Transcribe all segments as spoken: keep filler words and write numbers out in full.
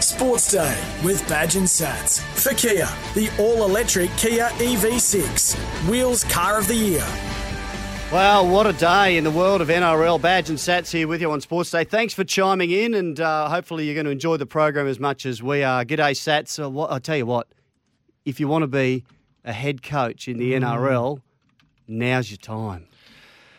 Sports Day with Badge and Sats. For Kia, the all-electric Kia E V six. Wheels Car of the Year. Wow, what a day in the world of N R L. Badge and Sats here with you on Sports Day. Thanks for chiming in, and uh, hopefully you're going to enjoy the program as much as we are. G'day, Sats. I'll tell you what, if you want to be a head coach in the N R L, now's your time.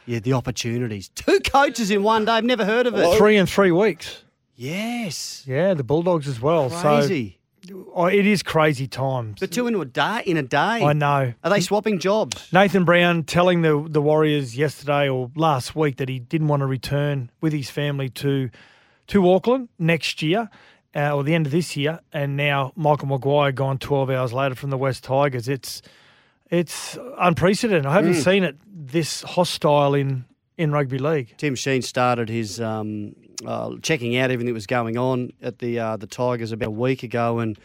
Yeah, the opportunities. Two coaches in one day. I've never heard of it. Three in three weeks. Yes. Yeah, the Bulldogs as well. Crazy. So, oh, it is crazy times. The two in a day. In a day. I know. Are they swapping jobs? Nathan Brown telling the the Warriors yesterday or last week that he didn't want to return with his family to to Auckland next year uh, or the end of this year. And now Michael Maguire gone twelve hours later from the West Tigers. It's it's unprecedented. I haven't mm. seen it this hostile in. in rugby league. Tim Sheens started his um, uh, checking out everything that was going on at the uh, the Tigers about a week ago, and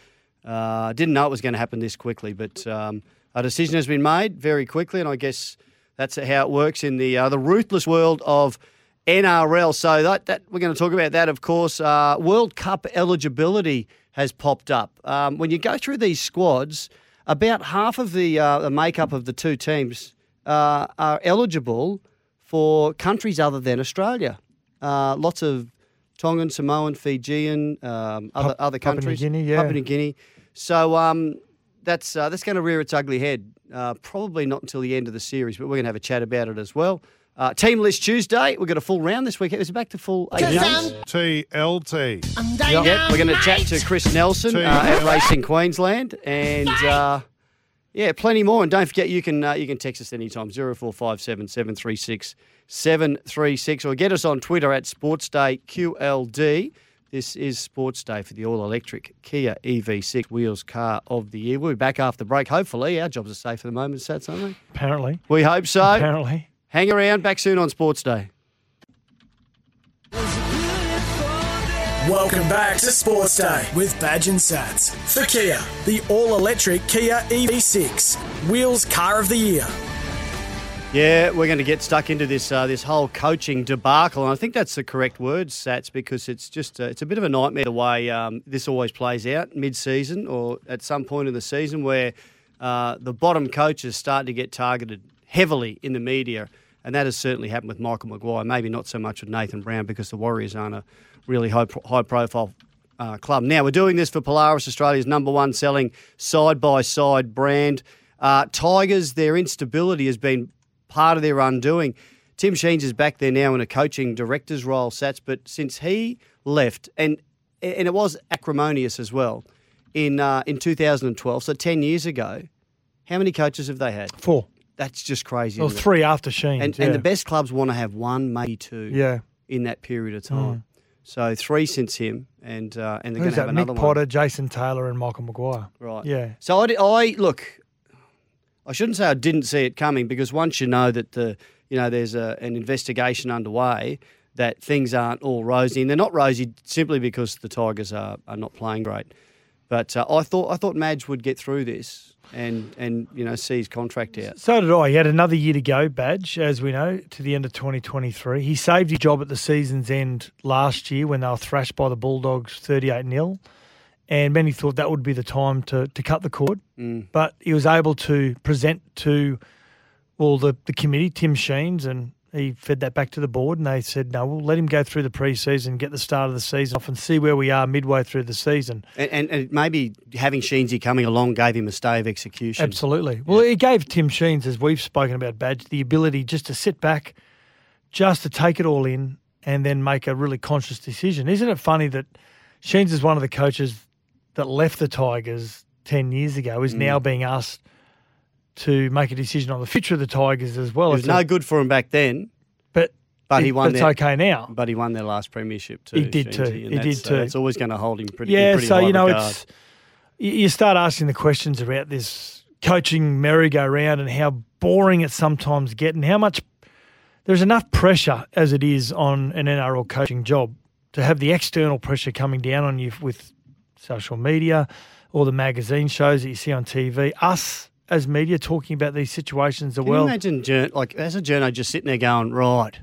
uh, didn't know it was going to happen this quickly. But um, a decision has been made very quickly, and I guess that's how it works in the uh, the ruthless world of N R L. So that, that we're going to talk about that, of course. Uh, World Cup eligibility has popped up. Um, when you go through these squads, about half of the uh, the makeup of the two teams uh, are eligible for countries other than Australia. Uh, lots of Tongan, Samoan, Fijian, um, other Pop- other countries. Papua New Guinea, yeah. Papua New Guinea. So um, that's uh, that's going to rear its ugly head, uh, probably not until the end of the series, but we're going to have a chat about it as well. Uh, Team List Tuesday. We've got a full round this week. It was back to full eight games. T L T. Yep. yep, we're going to chat to Chris Nelson uh, at Racing Queensland and... Uh, Yeah, plenty more. And don't forget, you can uh, you can text us anytime, zero four five seven, seven three six, seven three six, or get us on Twitter at Sports Day Q L D. This is Sports Day for the all-electric Kia E V six Wheels Car of the Year. We'll be back after the break, hopefully. Our jobs are safe for the moment, Sats, aren't they? Apparently. We hope so. Apparently. Hang around. Back soon on Sports Day. Welcome back to Sports Day with Badge and Sats. For Kia, the all-electric Kia E V six, Wheels Car of the Year. Yeah, we're going to get stuck into this uh, this whole coaching debacle, and I think that's the correct word, Sats, because it's just uh, it's a bit of a nightmare the way um, this always plays out mid-season or at some point in the season where uh, the bottom coaches start to get targeted heavily in the media, and that has certainly happened with Michael Maguire, maybe not so much with Nathan Brown because the Warriors aren't a really high, high-profile uh, club. Now, we're doing this for Polaris, Australia's number one selling side-by-side brand. Uh, Tigers, their instability has been part of their undoing. Tim Sheens is back there now in a coaching director's role, Sats, but since he left, and and it was acrimonious as well, in uh, in two thousand twelve, so ten years ago, how many coaches have they had? Four. That's just crazy. Or well, three after Sheens. And, yeah. and the best clubs want to have one, maybe two yeah. in that period of time. Mm. So three since him, and uh, and they're going to have another Nick one. Nick Potter, Jason Taylor, and Michael Maguire. Right. Yeah. So I, I look. I shouldn't say I didn't see it coming because once you know that the you know there's a, an investigation underway that things aren't all rosy, and they're not rosy simply because the Tigers are, are not playing great. But uh, I thought I thought Madge would get through this and, and you know see his contract out. So did I. He had another year to go, Badge, as we know, to the end of twenty twenty-three. He saved his job at the season's end last year when they were thrashed by the Bulldogs thirty-eight nil. And many thought that would be the time to, to cut the cord. Mm. But he was able to present to all the, the committee, Tim Sheens, and he fed that back to the board and they said, no, we'll let him go through the pre-season, get the start of the season off and see where we are midway through the season. And, and, and maybe having Sheensy coming along gave him a stay of execution. Absolutely. Well, yeah. It gave Tim Sheens, as we've spoken about, Badge, the ability just to sit back, just to take it all in and then make a really conscious decision. Isn't it funny that Sheens is one of the coaches that left the Tigers ten years ago is mm. now being asked to make a decision on the future of the Tigers as well. It was it's no a, good for him back then. But, but it, he won. But their, it's okay now. But he won their last premiership too. He did Sheens, too. He did so too. It's always going to hold him pretty yeah, in pretty so, high you know, regard. It's, you start asking the questions about this coaching merry-go-round and how boring it sometimes gets and how much there's enough pressure as it is on an N R L coaching job to have the external pressure coming down on you with social media, all the magazine shows that you see on T V, us as media talking about these situations as well. Can you imagine, like, as a journo just sitting there going, right,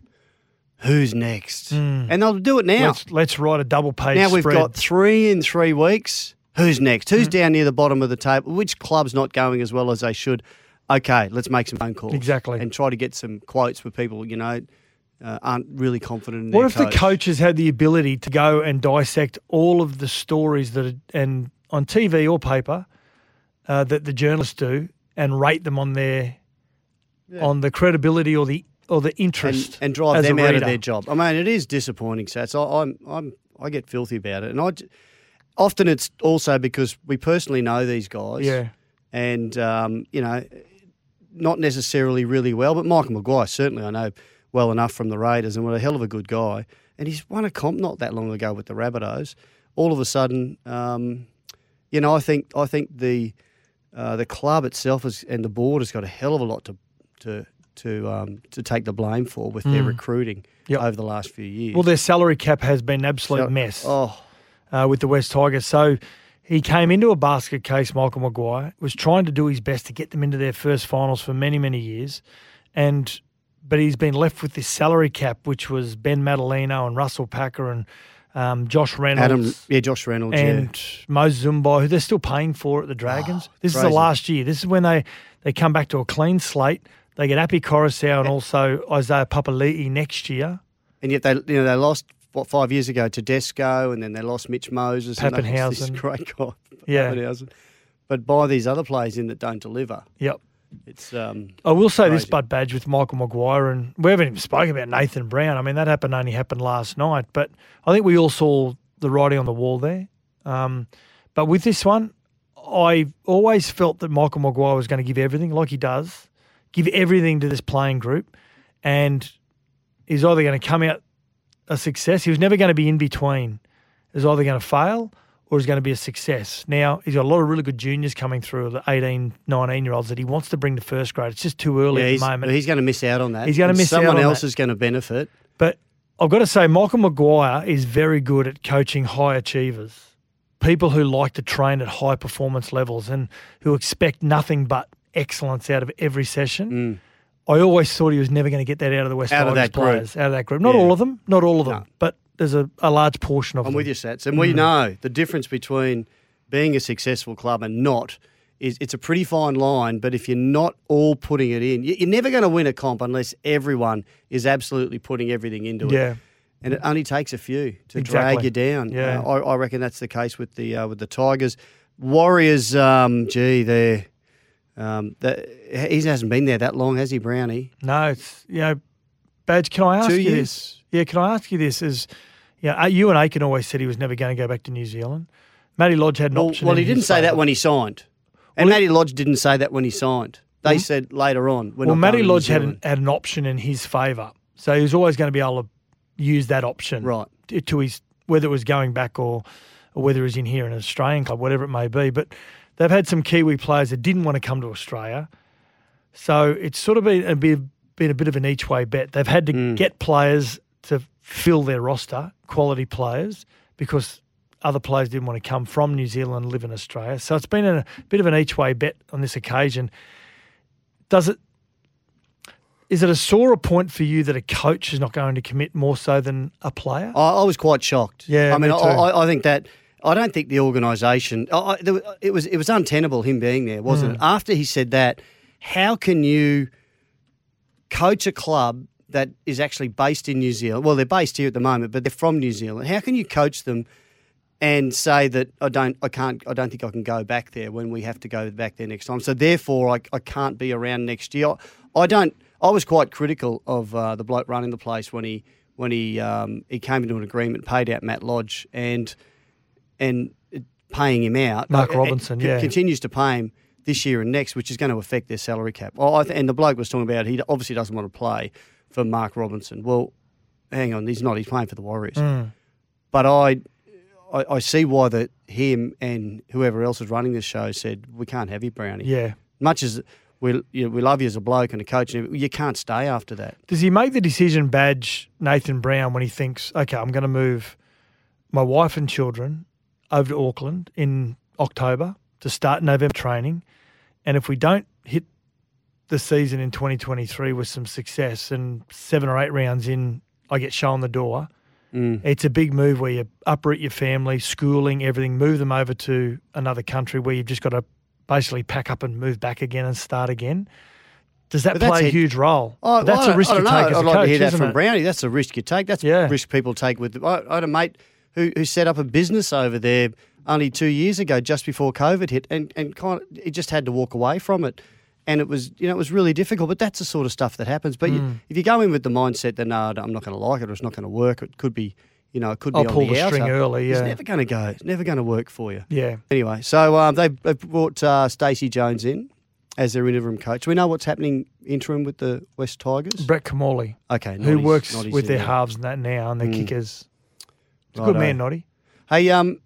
who's next? Mm. And they'll do it now. Let's, let's write a double-page spread. Now we've got three in three weeks. Who's next? Who's mm. down near the bottom of the table? Which club's not going as well as they should? Okay, let's make some phone calls. Exactly. And try to get some quotes for people, you know, uh, aren't really confident in their coach. What if the coaches had the ability to go and dissect all of the stories that are and on T V or paper uh, that the journalists do and rate them on their yeah. on the credibility or the or the interest and, and drive as them out of their job? I mean, it is disappointing, Sats. I, I'm I'm I get filthy about it, and I. Often it's also because we personally know these guys yeah. and, um, you know, not necessarily really well, but Michael Maguire certainly I know well enough from the Raiders and what a hell of a good guy. And he's won a comp not that long ago with the Rabbitohs. All of a sudden, um, you know, I think I think the uh, the club itself is, and the board has got a hell of a lot to to to um, to take the blame for with mm. their recruiting yep. over the last few years. Well, their salary cap has been an absolute so, mess. Oh, Uh, with the West Tigers. So he came into a basket case, Michael Maguire, was trying to do his best to get them into their first finals for many, many years. and But he's been left with this salary cap, which was Ben Madaleno and Russell Packer and um, Josh Reynolds. Adam, yeah, Josh Reynolds, And yeah. Mo Zumbai, who they're still paying for at the Dragons. Oh, this crazy. Is the last year. This is when they, they come back to a clean slate. They get Api Koroisau and also Isaiah Papali'i next year. And yet they you know they lost... What, five years ago, Tedesco, and then they lost Mitch Moses. Pappenhausen. And great guy, yeah. Pappenhausen. But buy these other players in that don't deliver. Yep. It's. Um, I will say crazy. This, Bud Badge, with Michael Maguire, and we haven't even spoken about Nathan Brown. I mean, that happened only happened last night, but I think we all saw the writing on the wall there. Um, but with this one, I always felt that Michael Maguire was going to give everything, like he does, give everything to this playing group, and he's either going to come out a success. He was never going to be in between. It was either going to fail or is going to be a success. Now, he's got a lot of really good juniors coming through, the eighteen, nineteen-year-olds that he wants to bring to first grade. It's just too early yeah, at the moment. He's going to miss out on that. He's going to miss out on that. Someone else is going to benefit. But I've got to say, Michael Maguire is very good at coaching high achievers, people who like to train at high performance levels and who expect nothing but excellence out of every session. Mm. I always thought he was never going to get that out of the West Tigers players, out of that group. Not yeah. all of them, not all of them, no. but there's a, a large portion of I'm them. I'm with you, Sats. And mm. we know the difference between being a successful club and not is it's a pretty fine line, but if you're not all putting it in, you're never going to win a comp unless everyone is absolutely putting everything into it. Yeah. And it only takes a few to exactly. drag you down. Yeah. Uh, I, I reckon that's the case with the uh, with the Tigers. Warriors, um, gee, they're... Um, that, he hasn't been there that long, has he, Brownie? No, it's, you know, Badge, can I ask Two you years. this? Yeah, can I ask you this? Is, you know, you and Aiken always said he was never going to go back to New Zealand. Matty Lodge had an well, option. Well, he didn't say that when he signed. And well, Matty Lodge didn't say that when he signed. They hmm? said later on. Well, Matty Lodge had an, had an option in his favour. So he was always going to be able to use that option. Right. To, to his, whether it was going back or, or whether it was in here in an Australian club, whatever it may be. But... they've had some Kiwi players that didn't want to come to Australia. So it's sort of been a bit, been a bit of an each-way bet. They've had to mm. get players to fill their roster, quality players, because other players didn't want to come from New Zealand and live in Australia. So it's been a, a bit of an each-way bet on this occasion. Does it? Is it a sore point for you that a coach is not going to commit more so than a player? I, I was quite shocked. Yeah, I mean, me too. I, I think that... I don't think the organisation – it was it was untenable him being there, wasn't mm. it? After he said that, how can you coach a club that is actually based in New Zealand? Well, they're based here at the moment, but they're from New Zealand. How can you coach them and say that I don't I can't I don't think I can go back there when we have to go back there next time? So therefore, I, I can't be around next year. I don't. I was quite critical of uh, the bloke running the place when he when he um, he came into an agreement, paid out Matt Lodge, and and paying him out. Mark uh, Robinson, it, it yeah, continues to pay him this year and next, which is going to affect their salary cap. Oh, I th- and the bloke was talking about he obviously doesn't want to play for Mark Robinson. Well, hang on, he's not. He's playing for the Warriors. Mm. But I, I, I see why that him and whoever else is running this show said we can't have you, Brownie. Yeah, much as. We you know, we love you as a bloke and a coach. And you can't stay after that. Does he make the decision, badge Nathan Brown, when he thinks, okay, I'm going to move my wife and children over to Auckland in October to start November training, and if we don't hit the season in twenty twenty-three with some success and seven or eight rounds in, I get shown the door. Mm. It's a big move where you uproot your family, schooling, everything, move them over to another country where you've just got to basically pack up and move back again and start again. Does that but play a huge role? Oh, that's well, a risk you take know. as I'd a like coach, to hear that from it? Brownie. That's a risk you take. That's yeah. a risk people take. With. I, I had a mate who, who set up a business over there only two years ago, just before COVID hit, and, and kind of, he just had to walk away from it. And it was, you know, it was really difficult, but that's the sort of stuff that happens. But mm. you, if you go in with the mindset that, no, I'm not going to like it or it's not going to work, it could be, you know, it could be I'll on pull the, the string early. Yeah. It's never going to go. It's never going to work for you. Yeah. Anyway, so um, they've, they've brought uh, Stacey Jones in as their interim coach. Do we know what's happening interim with the West Tigers? Brett Camorley. Okay. Who his, works with interim. Their halves and that now and their mm. kickers. It's a good man, Noddy. Hey, um,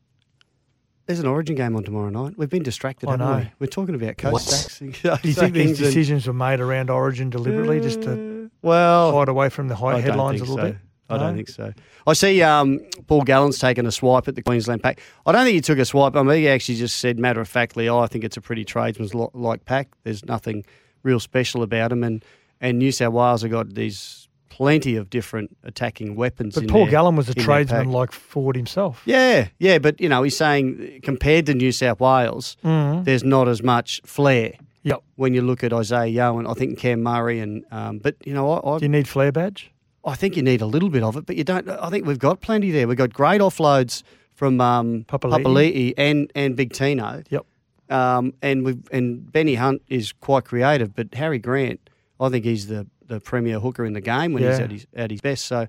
there's an Origin game on tomorrow night. We've been distracted, I haven't know. we? We're talking about coach Stacks. Do you think these decisions and... were made around Origin deliberately uh, just to well, hide away from the high headlines a little so. bit? I don't no. think so. I see um, Paul Gallen's taken a swipe at the Queensland pack. I don't think he took a swipe. I mean, he actually just said matter-of-factly, oh, I think it's a pretty tradesman's-like pack. There's nothing real special about him. And, and New South Wales have got these plenty of different attacking weapons. But in Paul their, Gallen was a tradesman-like forward himself. Yeah, yeah. But, you know, he's saying compared to New South Wales, mm-hmm. there's not as much flair. Yep. When you look at Isaiah Yeo and I think Cam Murray. and um, But, you know, I, I – Do you need flair, badge? I think you need a little bit of it, but you don't. I think we've got plenty there. We've got great offloads from um, Papali'i. Papali'i and and Big Tino. Yep. Um, and we and Benny Hunt is quite creative, but Harry Grant, I think he's the, the premier hooker in the game when yeah. he's at his at his best. So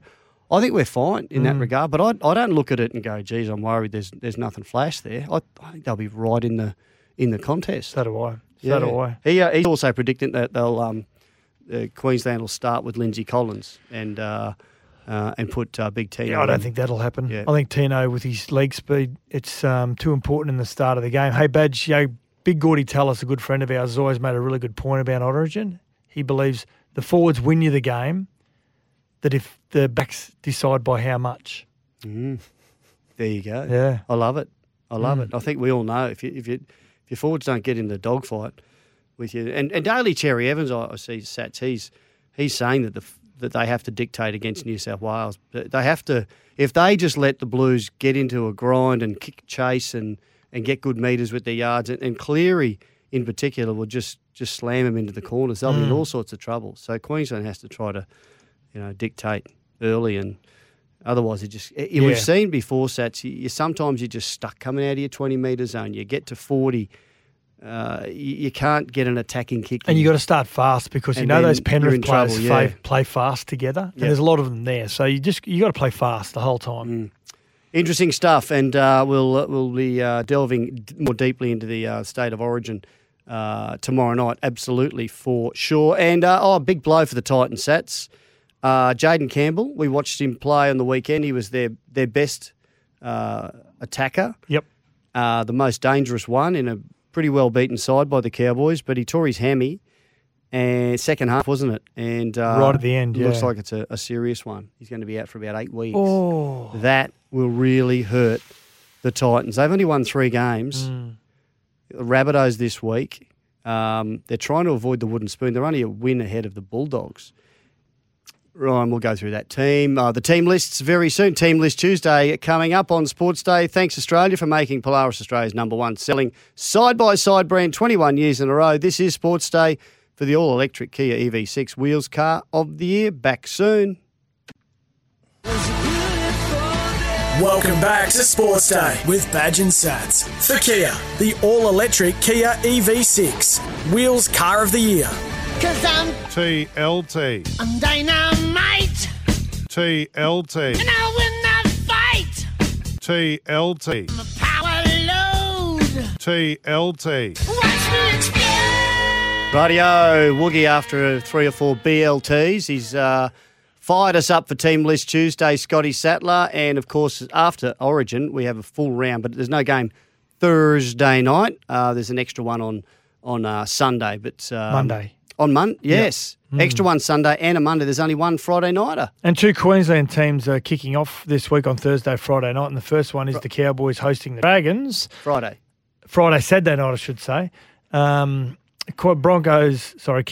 I think we're fine in mm. that regard. But I I don't look at it and go, geez, I'm worried. There's there's nothing flash there. I, I think they'll be right in the in the contest. So do I. So yeah. do I. He uh, he's also predicting that they'll. Um, Uh, Queensland will start with Lindsay Collins and uh, uh, and put uh, Big Tino. Yeah, I don't in. think that'll happen. Yeah. I think Tino with his leg speed, it's um, too important in the start of the game. Hey, Badge, you know, Big Gordy Tallis, a good friend of ours, has always made a really good point about Origin. He believes the forwards win you the game, that if the backs decide by how much. Mm. There you go. Yeah, I love it. I love mm. it. I think we all know if you, if you if your forwards don't get in the dogfight. With you and and Daly Cherry Evans, I, I see Sats. He's he's saying that the that they have to dictate against New South Wales. They have to if they just let the Blues get into a grind and kick chase and, and get good meters with their yards and, and Cleary in particular will just, just slam them into the corners. They'll be mm. in all sorts of trouble. So Queensland has to try to you know dictate early and otherwise it just it, yeah. we've seen before Sats. You, you sometimes you're just stuck coming out of your twenty meter zone. You get to forty. Uh, you, you can't get an attacking kick. And you got to start fast because you know those Penrith players trouble, yeah. play, play fast together. And yep. there's a lot of them there. So you just you got to play fast the whole time. Mm. Interesting stuff. And uh, we'll we'll be uh, delving more deeply into the uh, state of origin uh, tomorrow night. Absolutely, for sure. And, uh, oh, big blow for the Titans, Sats. Uh, Jaden Campbell, we watched him play on the weekend. He was their, their best uh, attacker. Yep. Uh, the most dangerous one in a pretty well beaten side by the Cowboys, but he tore his hammy, and second half, wasn't it? And uh, right at the end, yeah. Looks like it's a, a serious one. He's going to be out for about eight weeks. Oh. That will really hurt the Titans. They've only won three games. Mm. Rabbitohs this week. Um, they're trying to avoid the wooden spoon. They're only a win ahead of the Bulldogs. Ryan, we'll go through that team. Uh, the team lists very soon. Team List Tuesday coming up on Sports Day. Thanks, Australia, for making Polaris Australia's number one selling side-by-side brand twenty-one years in a row. This is Sports Day for the all-electric Kia E V six Wheels Car of the Year. Back soon. Welcome back to Sports Day with Badge and Sats. For Kia, the all-electric Kia E V six Wheels Car of the Year. 'Cause I'm T L T. I'm dynamite. T L T. And I win the fight. T L T. I'm a power load. T L T. Watch me explode. Radio Woogie, after three or four B L Ts, he's uh, fired us up for Team List Tuesday, Scotty Sattler. And, of course, after Origin, we have a full round, but there's no game Thursday night. Uh, there's an extra one on on uh, Sunday. but um, Monday. On Monday, yes. Yep. Mm. Extra one Sunday and a Monday. There's only one Friday-nighter. And two Queensland teams are kicking off this week on Thursday, Friday night, and the first one is Fr- the Cowboys hosting the Dragons. Friday. Friday, Saturday night, I should say. Um, Broncos, sorry,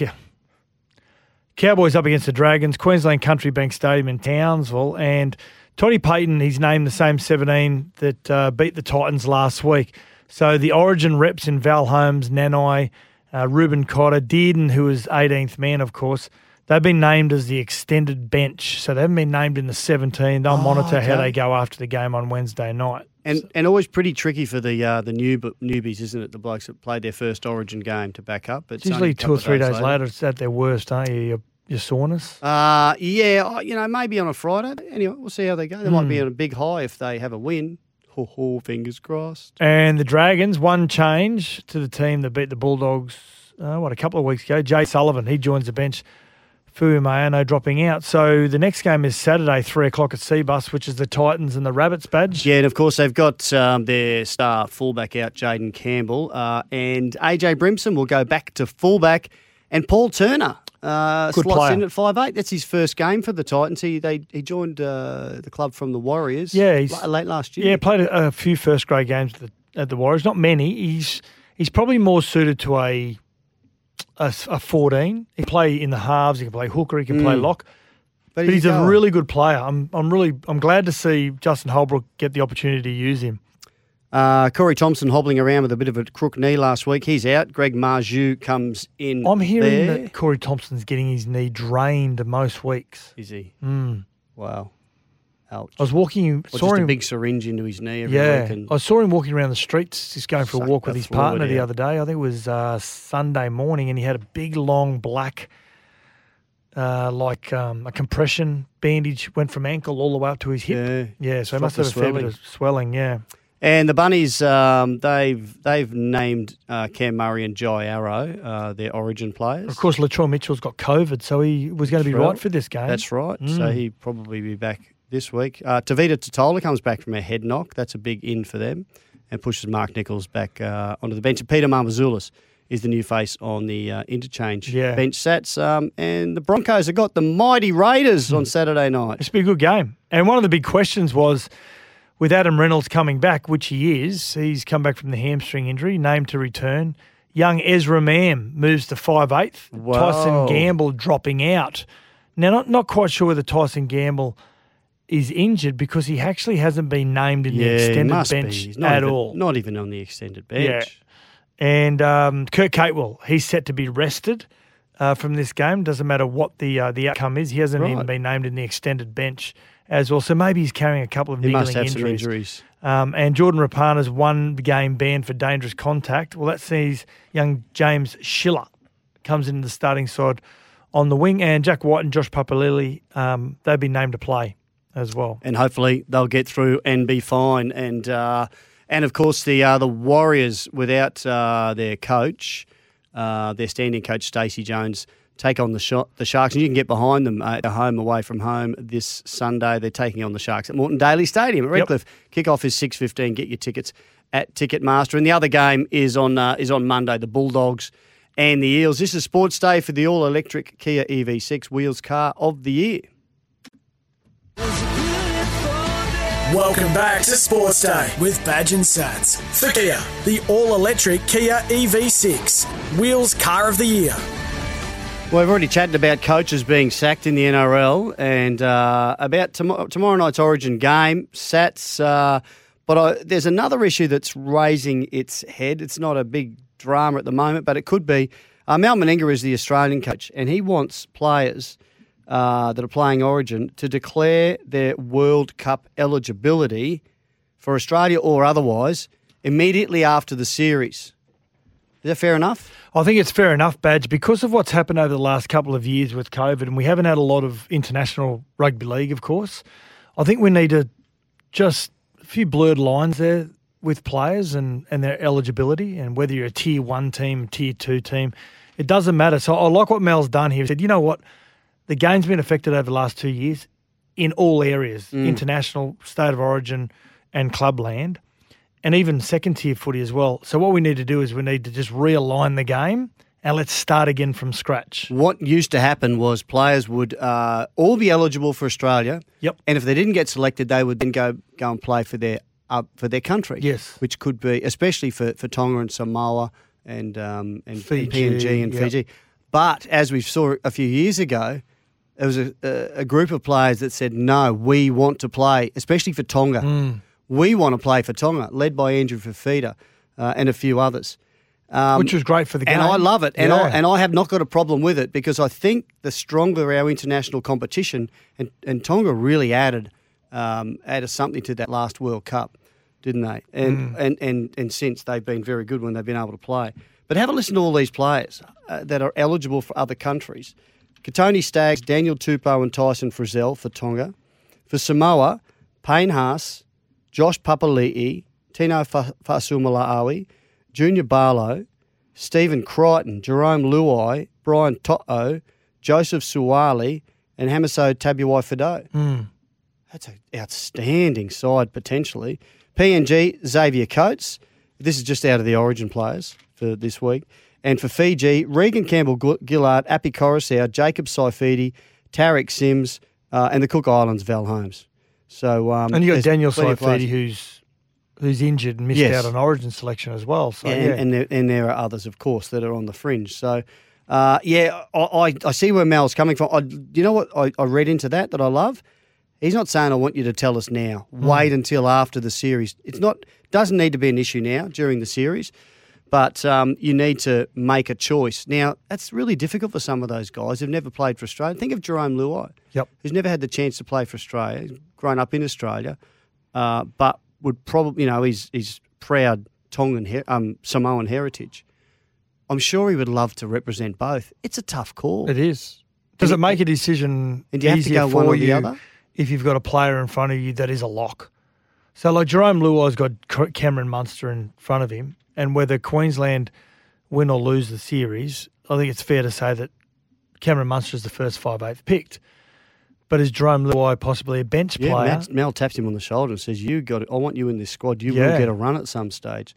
Cowboys up against the Dragons, Queensland Country Bank Stadium in Townsville, and Toddy Payton, he's named the same seventeen that uh, beat the Titans last week. So the Origin reps in Val Holmes, Nanai, uh, Ruben Cotter, Dearden, who was eighteenth man, of course, they've been named as the extended bench. So they haven't been named in the seventeen. They'll oh, monitor okay. how they go after the game on Wednesday night. And so. and always pretty tricky for the uh, the new newbies, isn't it? The blokes that played their first Origin game to back up. It's, it's usually two or three days, days later. later. It's at their worst, aren't you? You're Your soreness? Uh, yeah, you know, maybe on a Friday. Anyway, we'll see how they go. They mm. might be on a big high if they have a win. Ho, ho, fingers crossed. And the Dragons, one change to the team that beat the Bulldogs, uh, what, a couple of weeks ago. Jay Sullivan, he joins the bench. Fuimayano dropping out. So the next game is Saturday, three o'clock at Seabus, which is the Titans and the Rabbits badge. Yeah, and of course they've got um, their star fullback out, Jaden Campbell. Uh, and A J Brimson will go back to fullback. And Paul Turner. Uh, Good slots player. in at five eight. That's his first game for the Titans. He they he joined uh, the club from the Warriors. Yeah, he's, l- late last year. Yeah, played a, a few first grade games at the, at the Warriors. Not many. He's he's probably more suited to a a, a fourteen. He can play in the halves. He can play hooker. He can mm. play lock. But, but he's going. a really good player. I'm I'm really I'm glad to see Justin Holbrook get the opportunity to use him. Uh, Corey Thompson hobbling around with a bit of a crook knee last week. He's out. Greg Marju comes in. I'm hearing there. that Corey Thompson's getting his knee drained most weeks. Is he? Mm. Wow. Ouch. I was walking. Or saw just him, a big syringe into his knee every yeah, week. And I saw him walking around the streets, just going for a walk with his partner out. the other day. I think it was uh, Sunday morning, and he had a big, long, black, uh, like um, a compression bandage, went from ankle all the way up to his hip. Yeah, yeah so he must have a fair bit of swelling, yeah. And the Bunnies, um, they've they've named uh, Cam Murray and Jai Arrow uh, their Origin players. Of course, Latrell Mitchell's got COVID, so he was going to be right. right for this game. That's right. Mm. So he'll probably be back this week. Uh, Tavita Totola comes back from a head knock. That's a big in for them and pushes Mark Nichols back uh, onto the bench. And Peter Marmazoulis is the new face on the uh, interchange yeah. bench sats. Um, and the Broncos have got the mighty Raiders mm. on Saturday night. It's been a good game. And one of the big questions was, with Adam Reynolds coming back, which he is, he's come back from the hamstring injury, named to return. Young Ezra Mam moves to five eighth. Wow. Tyson Gamble dropping out. Now, not not quite sure whether Tyson Gamble is injured because he actually hasn't been named in yeah, the extended bench at even, all. Not even on the extended bench. Yeah. And um, Kirk Catewell, he's set to be rested uh, from this game. Doesn't matter what the uh, the outcome is. He hasn't right. even been named in the extended bench as well, so maybe he's carrying a couple of niggling injuries. He must have some injuries. Um, and Jordan Rapana's one-game ban for dangerous contact. Well, that sees young James Schiller comes into the starting side on the wing, and Jack White and Josh Papali'i, um, they've been named to play as well. And hopefully they'll get through and be fine. And uh, and of course the uh, the Warriors without uh, their coach, uh, their standing coach Stacey Jones, take on the shot, the Sharks, and you can get behind them at home, away from home this Sunday. They're taking on the Sharks at Moreton Daly Stadium at Redcliffe. Yep. Kickoff is six fifteen. Get your tickets at Ticketmaster. And the other game is on uh, is on Monday. The Bulldogs and the Eels. This is Sports Day for the all electric Kia E V six Wheels Car of the Year. Welcome back to Sports Day with Badge and Sats for Kia, the all electric Kia E V six Wheels Car of the Year. Well, we've already chatted about coaches being sacked in the N R L and uh, about tom- tomorrow night's Origin game, Sats. Uh, but I, there's another issue that's raising its head. It's not a big drama at the moment, but it could be. Uh, Mal Meninga is the Australian coach, and he wants players uh, that are playing Origin to declare their World Cup eligibility for Australia or otherwise immediately after the series. Is that fair enough? I think it's fair enough, Badge, because of what's happened over the last couple of years with COVID, and we haven't had a lot of international rugby league, of course. I think we need to just a few blurred lines there with players and, and their eligibility, and whether you're a tier one team, tier two team, it doesn't matter. So I like what Mel's done here. He said, you know what? The game's been affected over the last two years in all areas, mm. international, state of origin and club land, and even second tier footy as well. So what we need to do is we need to just realign the game and let's start again from scratch. What used to happen was players would uh, all be eligible for Australia. Yep. And if they didn't get selected, they would then go, go and play for their Uh, for their country, yes, which could be especially for, for Tonga and Samoa and um, and Fiji, P N G and yep. Fiji. But as we saw a few years ago, there was a, a group of players that said, "No, we want to play, especially for Tonga. Mm. We want to play for Tonga," led by Andrew Fifita uh, and a few others, um, which was great for the game. And I love it, and yeah. I and I have not got a problem with it because I think the stronger our international competition, and, and Tonga really added. Um, added something to that last World Cup, didn't they? And, mm. and and and since they've been very good when they've been able to play. But have a listen to all these players uh, that are eligible for other countries. Katoni Staggs, Daniel Tupou and Tyson Frizzell for Tonga. For Samoa, Payne Haas, Josh Papali'i, Tino Fasumala'awi, Junior Barlow, Stephen Crichton, Jerome Luai, Brian To'o, Joseph Suwali and Hamiso Tabuai-Fidoe. Mm. That's an outstanding side, potentially. P N G, Xavier Coates. This is just out of the origin players for this week. And for Fiji, Regan Campbell-Gillard, Api Koroisau, Jacob Saifidi, Tarek Sims, uh, and the Cook Islands, Val Holmes. So, um, and you've got Daniel Saifidi, who's who's injured and missed yes. out on origin selection as well. So, and, yeah. and, there, and there are others, of course, that are on the fringe. So, uh, yeah, I, I, I see where Mal's coming from. I, you know what I, I read into that that I love? He's not saying, I want you to tell us now. Wait mm. until after the series. It's not doesn't need to be an issue now during the series, but um, you need to make a choice. Now, that's really difficult for some of those guys who've never played for Australia. Think of Jerome Luai, yep. who's never had the chance to play for Australia. He's grown up in Australia, uh, but would probably, you know, he's, he's proud Tongan, he- um, Samoan heritage. I'm sure he would love to represent both. It's a tough call. It is. Does and it make a decision and do you easier have to go one or you? The other? If you've got a player in front of you that is a lock. So, like, Jerome Luai's got Cameron Munster in front of him, and whether Queensland win or lose the series, I think it's fair to say that Cameron Munster is the first five-eighth picked. But is Jerome Luai possibly a bench yeah, player? Matt, Mal taps him on the shoulder and says, "You got it. I want you in this squad. You yeah. will get a run at some stage."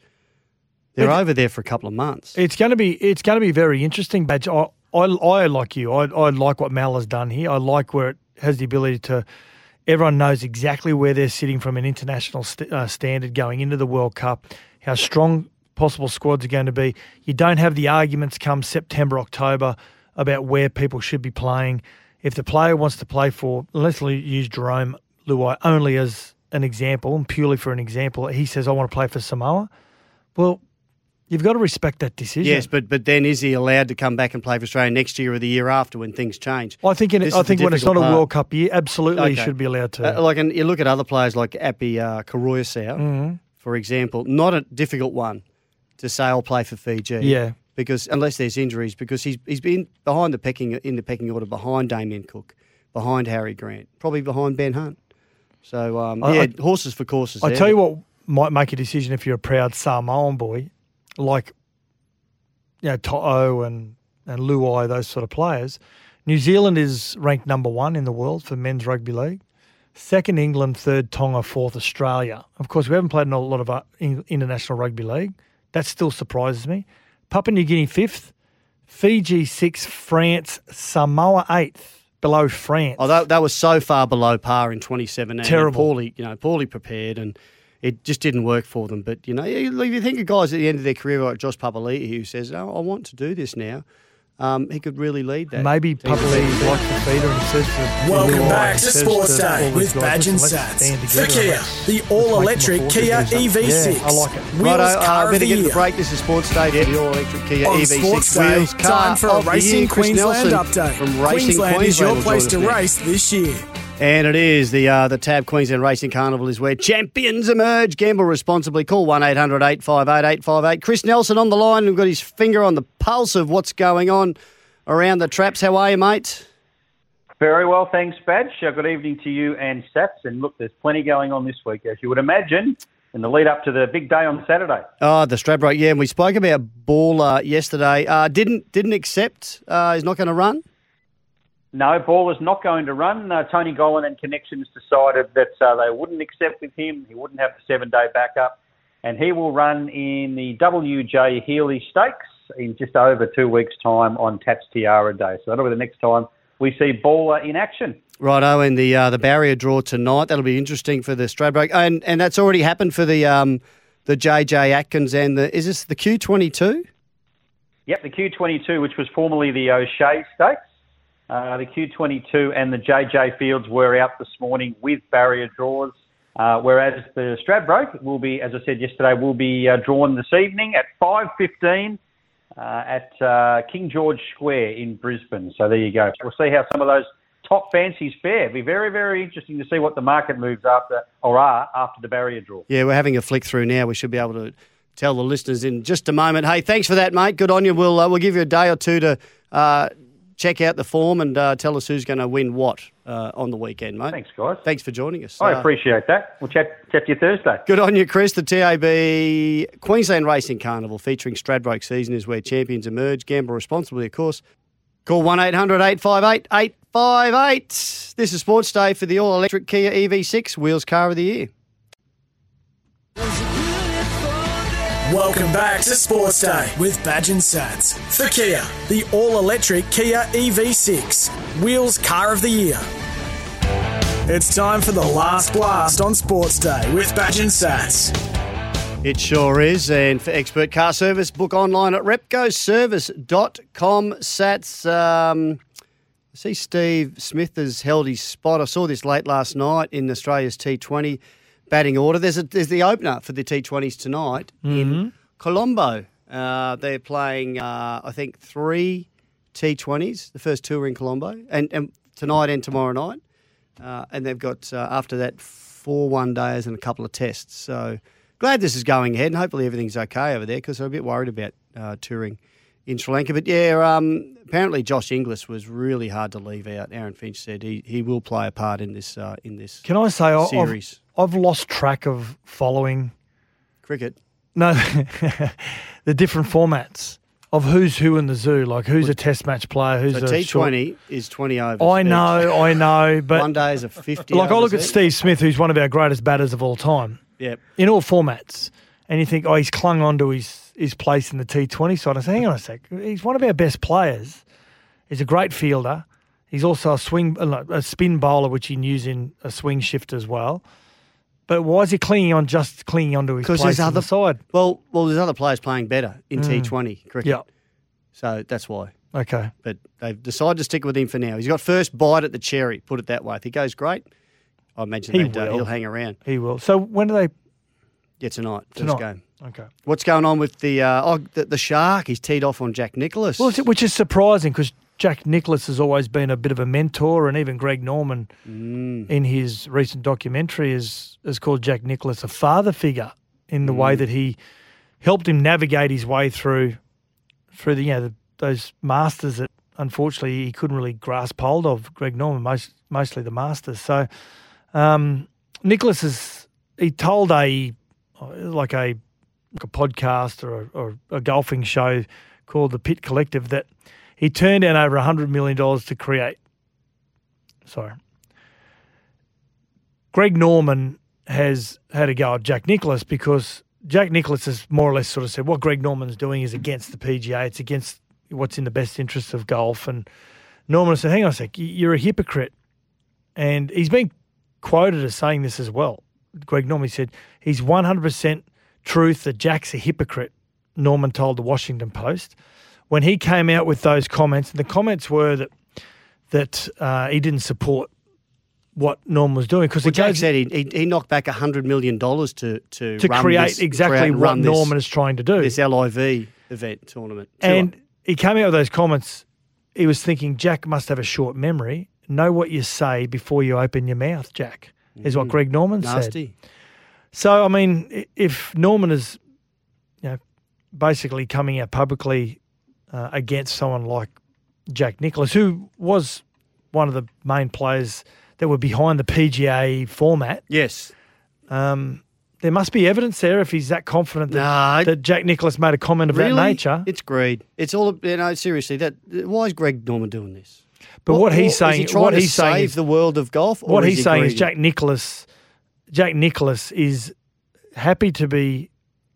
They're it's, over there for a couple of months. It's going to be it's going to be very interesting, Badge. I, I, I like you. I, I like what Mal has done here. I like where it has the ability to – everyone knows exactly where they're sitting from an international st- uh, standard going into the World Cup, how strong possible squads are going to be. You don't have the arguments come September, October about where people should be playing. If the player wants to play for – let's use Jerome Luai only as an example and purely for an example. He says, I want to play for Samoa. Well, you've got to respect that decision. Yes, but but then is he allowed to come back and play for Australia next year or the year after when things change? Well, I think in, I think when it's not part. a World Cup year, absolutely okay. he should be allowed to. Uh, like and you look at other players like Api uh, Koroisau, mm-hmm. for example, not a difficult one to say I'll play for Fiji. Yeah, because unless there's injuries, because he's he's been behind the pecking in the pecking order behind Damien Cook, behind Harry Grant, probably behind Ben Hunt. So um, I, yeah, I, horses for courses. I there. tell you what might make a decision if you're a proud Samoan boy. Like, you know, To'o and, and Luai, those sort of players. New Zealand is ranked number one in the world for men's rugby league. Second, England. Third, Tonga. Fourth, Australia. Of course, we haven't played in a lot of international rugby league. That still surprises me. Papua New Guinea, fifth. Fiji, sixth. France, Samoa, eighth. Below France. Oh, that, that was so far below par in twenty seventeen. Terrible. Poorly, you know, poorly prepared and... It just didn't work for them. But, you know, if you think of guys at the end of their career like Josh Papali'i who says, oh, I want to do this now, um, he could really lead that. Maybe Papali'i likes the feeder and says to Welcome back to Sports Day with Badge and Sats. For Kia, the all-electric Kia E V six. Yeah, I like it. Wheels car of the year. Better get the break. This is Sports Day, the all-electric Kia E V six wheels car of the year. Time for a Racing Queensland update. Queensland is your place to race this year. And it is. The uh, the Tab Queensland Racing Carnival is where champions emerge. Gamble responsibly. Call one eight hundred eight five eight eight five eight. Chris Nelson on the line. We've got his finger on the pulse of what's going on around the traps. How are you, mate? Very well, thanks, Badge. Good evening to you and Sats. And look, there's plenty going on this week, as you would imagine, in the lead up to the big day on Saturday. Oh, the Stradbroke, yeah. And we spoke about Baller yesterday. Uh, didn't didn't accept. Uh, he's not going to run. No, Baller's not going to run. Uh, Tony Golan and Connections decided that uh, they wouldn't accept with him. He wouldn't have the seven-day backup. And he will run in the W J Healy Stakes in just over two weeks' time on Tats Tiara Day. So that'll be the next time we see Baller in action. Righto, and the uh, the barrier draw tonight. That'll be interesting for the Stradbroke. And and that's already happened for the um, the J J Atkins and the... Is this the Q twenty-two? Yep, the Q twenty-two, which was formerly the O'Shea Stakes. Uh, the Q twenty-two and the J J Fields were out this morning with barrier draws, uh, whereas the Stradbroke will be, as I said yesterday, will be uh, drawn this evening at five fifteen uh, at uh, King George Square in Brisbane. So there you go. We'll see how some of those top fancies fare. It'll be very, very interesting to see what the market moves after or are after the barrier draw. Yeah, we're having a flick through now. We should be able to tell the listeners in just a moment. Hey, thanks for that, mate. Good on you. We'll uh, we'll give you a day or two to... Uh, Check out the form and uh, tell us who's going to win what uh, on the weekend, mate. Thanks, guys. Thanks for joining us. I uh, appreciate that. We'll chat, chat to you Thursday. Good on you, Chris. The T A B Queensland Racing Carnival featuring Stradbroke season is where champions emerge. Gamble responsibly, of course. Call one eight hundred eight five eight eight five eight. This is Sports Day for the all-electric Kia E V six, Wheels Car of the Year. Welcome back to Sports Day with Badge and Sats. For Kia, the all-electric Kia E V six, Wheels Car of the Year. It's time for the last blast on Sports Day with Badge and Sats. It sure is, and for expert car service, book online at repco service dot com. Sats, um, I see Steve Smith has held his spot. I saw this late last night in Australia's T twenty batting order. There's a, there's the opener for the T twenties tonight mm-hmm. in Colombo. Uh, they're playing, uh, I think, three T twenties. The first two are in Colombo, and, and tonight and tomorrow night. Uh, and they've got, uh, after that, four one-dayers and a couple of tests. So glad this is going ahead, and hopefully everything's okay over there because they're a bit worried about uh, touring in Sri Lanka. But, yeah, um, apparently Josh Inglis was really hard to leave out. Aaron Finch said he, he will play a part in this uh, in this Can I say, series. I've, I've lost track of following cricket. No, the different formats of who's who in the zoo. Like who's a Test match player, who's so a T twenty short... is twenty overs. I know, I know. But one day is a fifty. Like I look at Steve Smith, who's one of our greatest batters of all time. Yep. In all formats, and you think, oh, he's clung on to his his place in the T twenty side. I say, hang on a sec, he's one of our best players. He's a great fielder. He's also a swing, a spin bowler, which he can use in a swing shift as well. But why is he clinging on, just clinging onto his place there's other, on the side? Well, well, there's other players playing better in mm. T twenty cricket. Yep. So that's why. Okay. But they've decided to stick with him for now. He's got first bite at the cherry, put it that way. If he goes great, I imagine he will. Uh, he'll hang around. He will. So when do they? Yeah, tonight. Tonight. First game. Okay. What's going on with the uh, oh, the, the Shark? He's teed off on Jack Nicklaus. Well, which is surprising because Jack Nicklaus has always been a bit of a mentor, and even Greg Norman mm. in his recent documentary is, is called Jack Nicklaus a father figure in the mm. way that he helped him navigate his way through through the you know the, those Masters that unfortunately he couldn't really grasp hold of. Greg Norman, most, mostly the Masters. So um, Nicklaus is he told a like a like a podcast or a, or a golfing show called The Pit Collective that he turned down over one hundred million dollars to create. Sorry. Greg Norman has had a go at Jack Nicklaus because Jack Nicklaus has more or less sort of said what Greg Norman's doing is against the P G A. It's against what's in the best interests of golf. And Norman said, hang on a sec, you're a hypocrite. And he's been quoted as saying this as well. Greg Norman said, he's one hundred percent truth that Jack's a hypocrite, Norman told the Washington Post. When he came out with those comments, and the comments were that that uh, he didn't support what Norm was doing because well, Jack said he, he he knocked back a hundred million dollars to to, to run create this, exactly create, what Norman is trying to do this L I V event tournament. And tour. He came out with those comments. He was thinking Jack must have a short memory. know what you say before you open your mouth, Jack, is what Greg Norman Nasty. said. Nasty. So, I mean, if Norman is, you know, basically coming out publicly uh, against someone like Jack Nicklaus, who was one of the main players that were behind the P G A format. Yes. Um, there must be evidence there if he's that confident that, nah, that Jack Nicklaus made a comment of really? that nature. It's greed. It's all, you know, seriously, that why is Greg Norman doing this? But what, what he's saying, is he what he's saying, is, the world of golf. Or what he's saying greedy? is Jack Nicklaus, Jack Nicklaus is happy to be,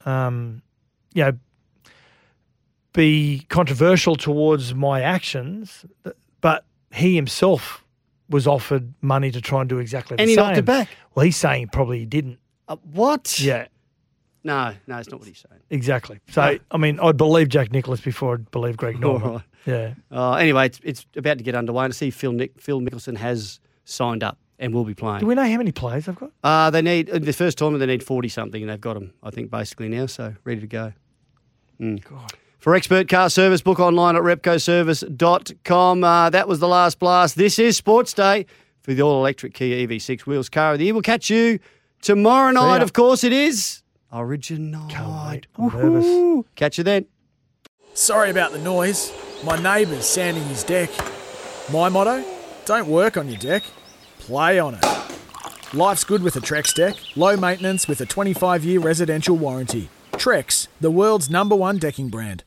um, you know, be controversial towards my actions, but he himself was offered money to try and do exactly the and same. And he knocked it back. Well, he's saying probably he didn't. Uh, what? Yeah. No, no, it's not what he's saying. Exactly. So, no. I mean, I'd believe Jack Nicklaus before I'd believe Greg Norman. All right. Yeah. Uh, anyway, it's it's about to get underway, and I see Phil Nick, Phil Mickelson has signed up and will be playing. Do we know how many players they've got? Uh, they need uh, the first tournament. They need forty something, and they've got them, I think, basically now. So ready to go. Mm. God. For expert car service, book online at repco service dot com. Uh, that was the last blast. This is Sports Day for the all-electric Kia E V six Wheels Car of the Year. We'll catch you tomorrow night. Of course, it is Origin Night. Can't wait. I'm nervous. Catch you then. Sorry about the noise. My neighbour's sanding his deck. My motto? Don't work on your deck. Play on it. Life's good with a Trex deck. Low maintenance with a twenty-five year residential warranty. Trex, the world's number one decking brand.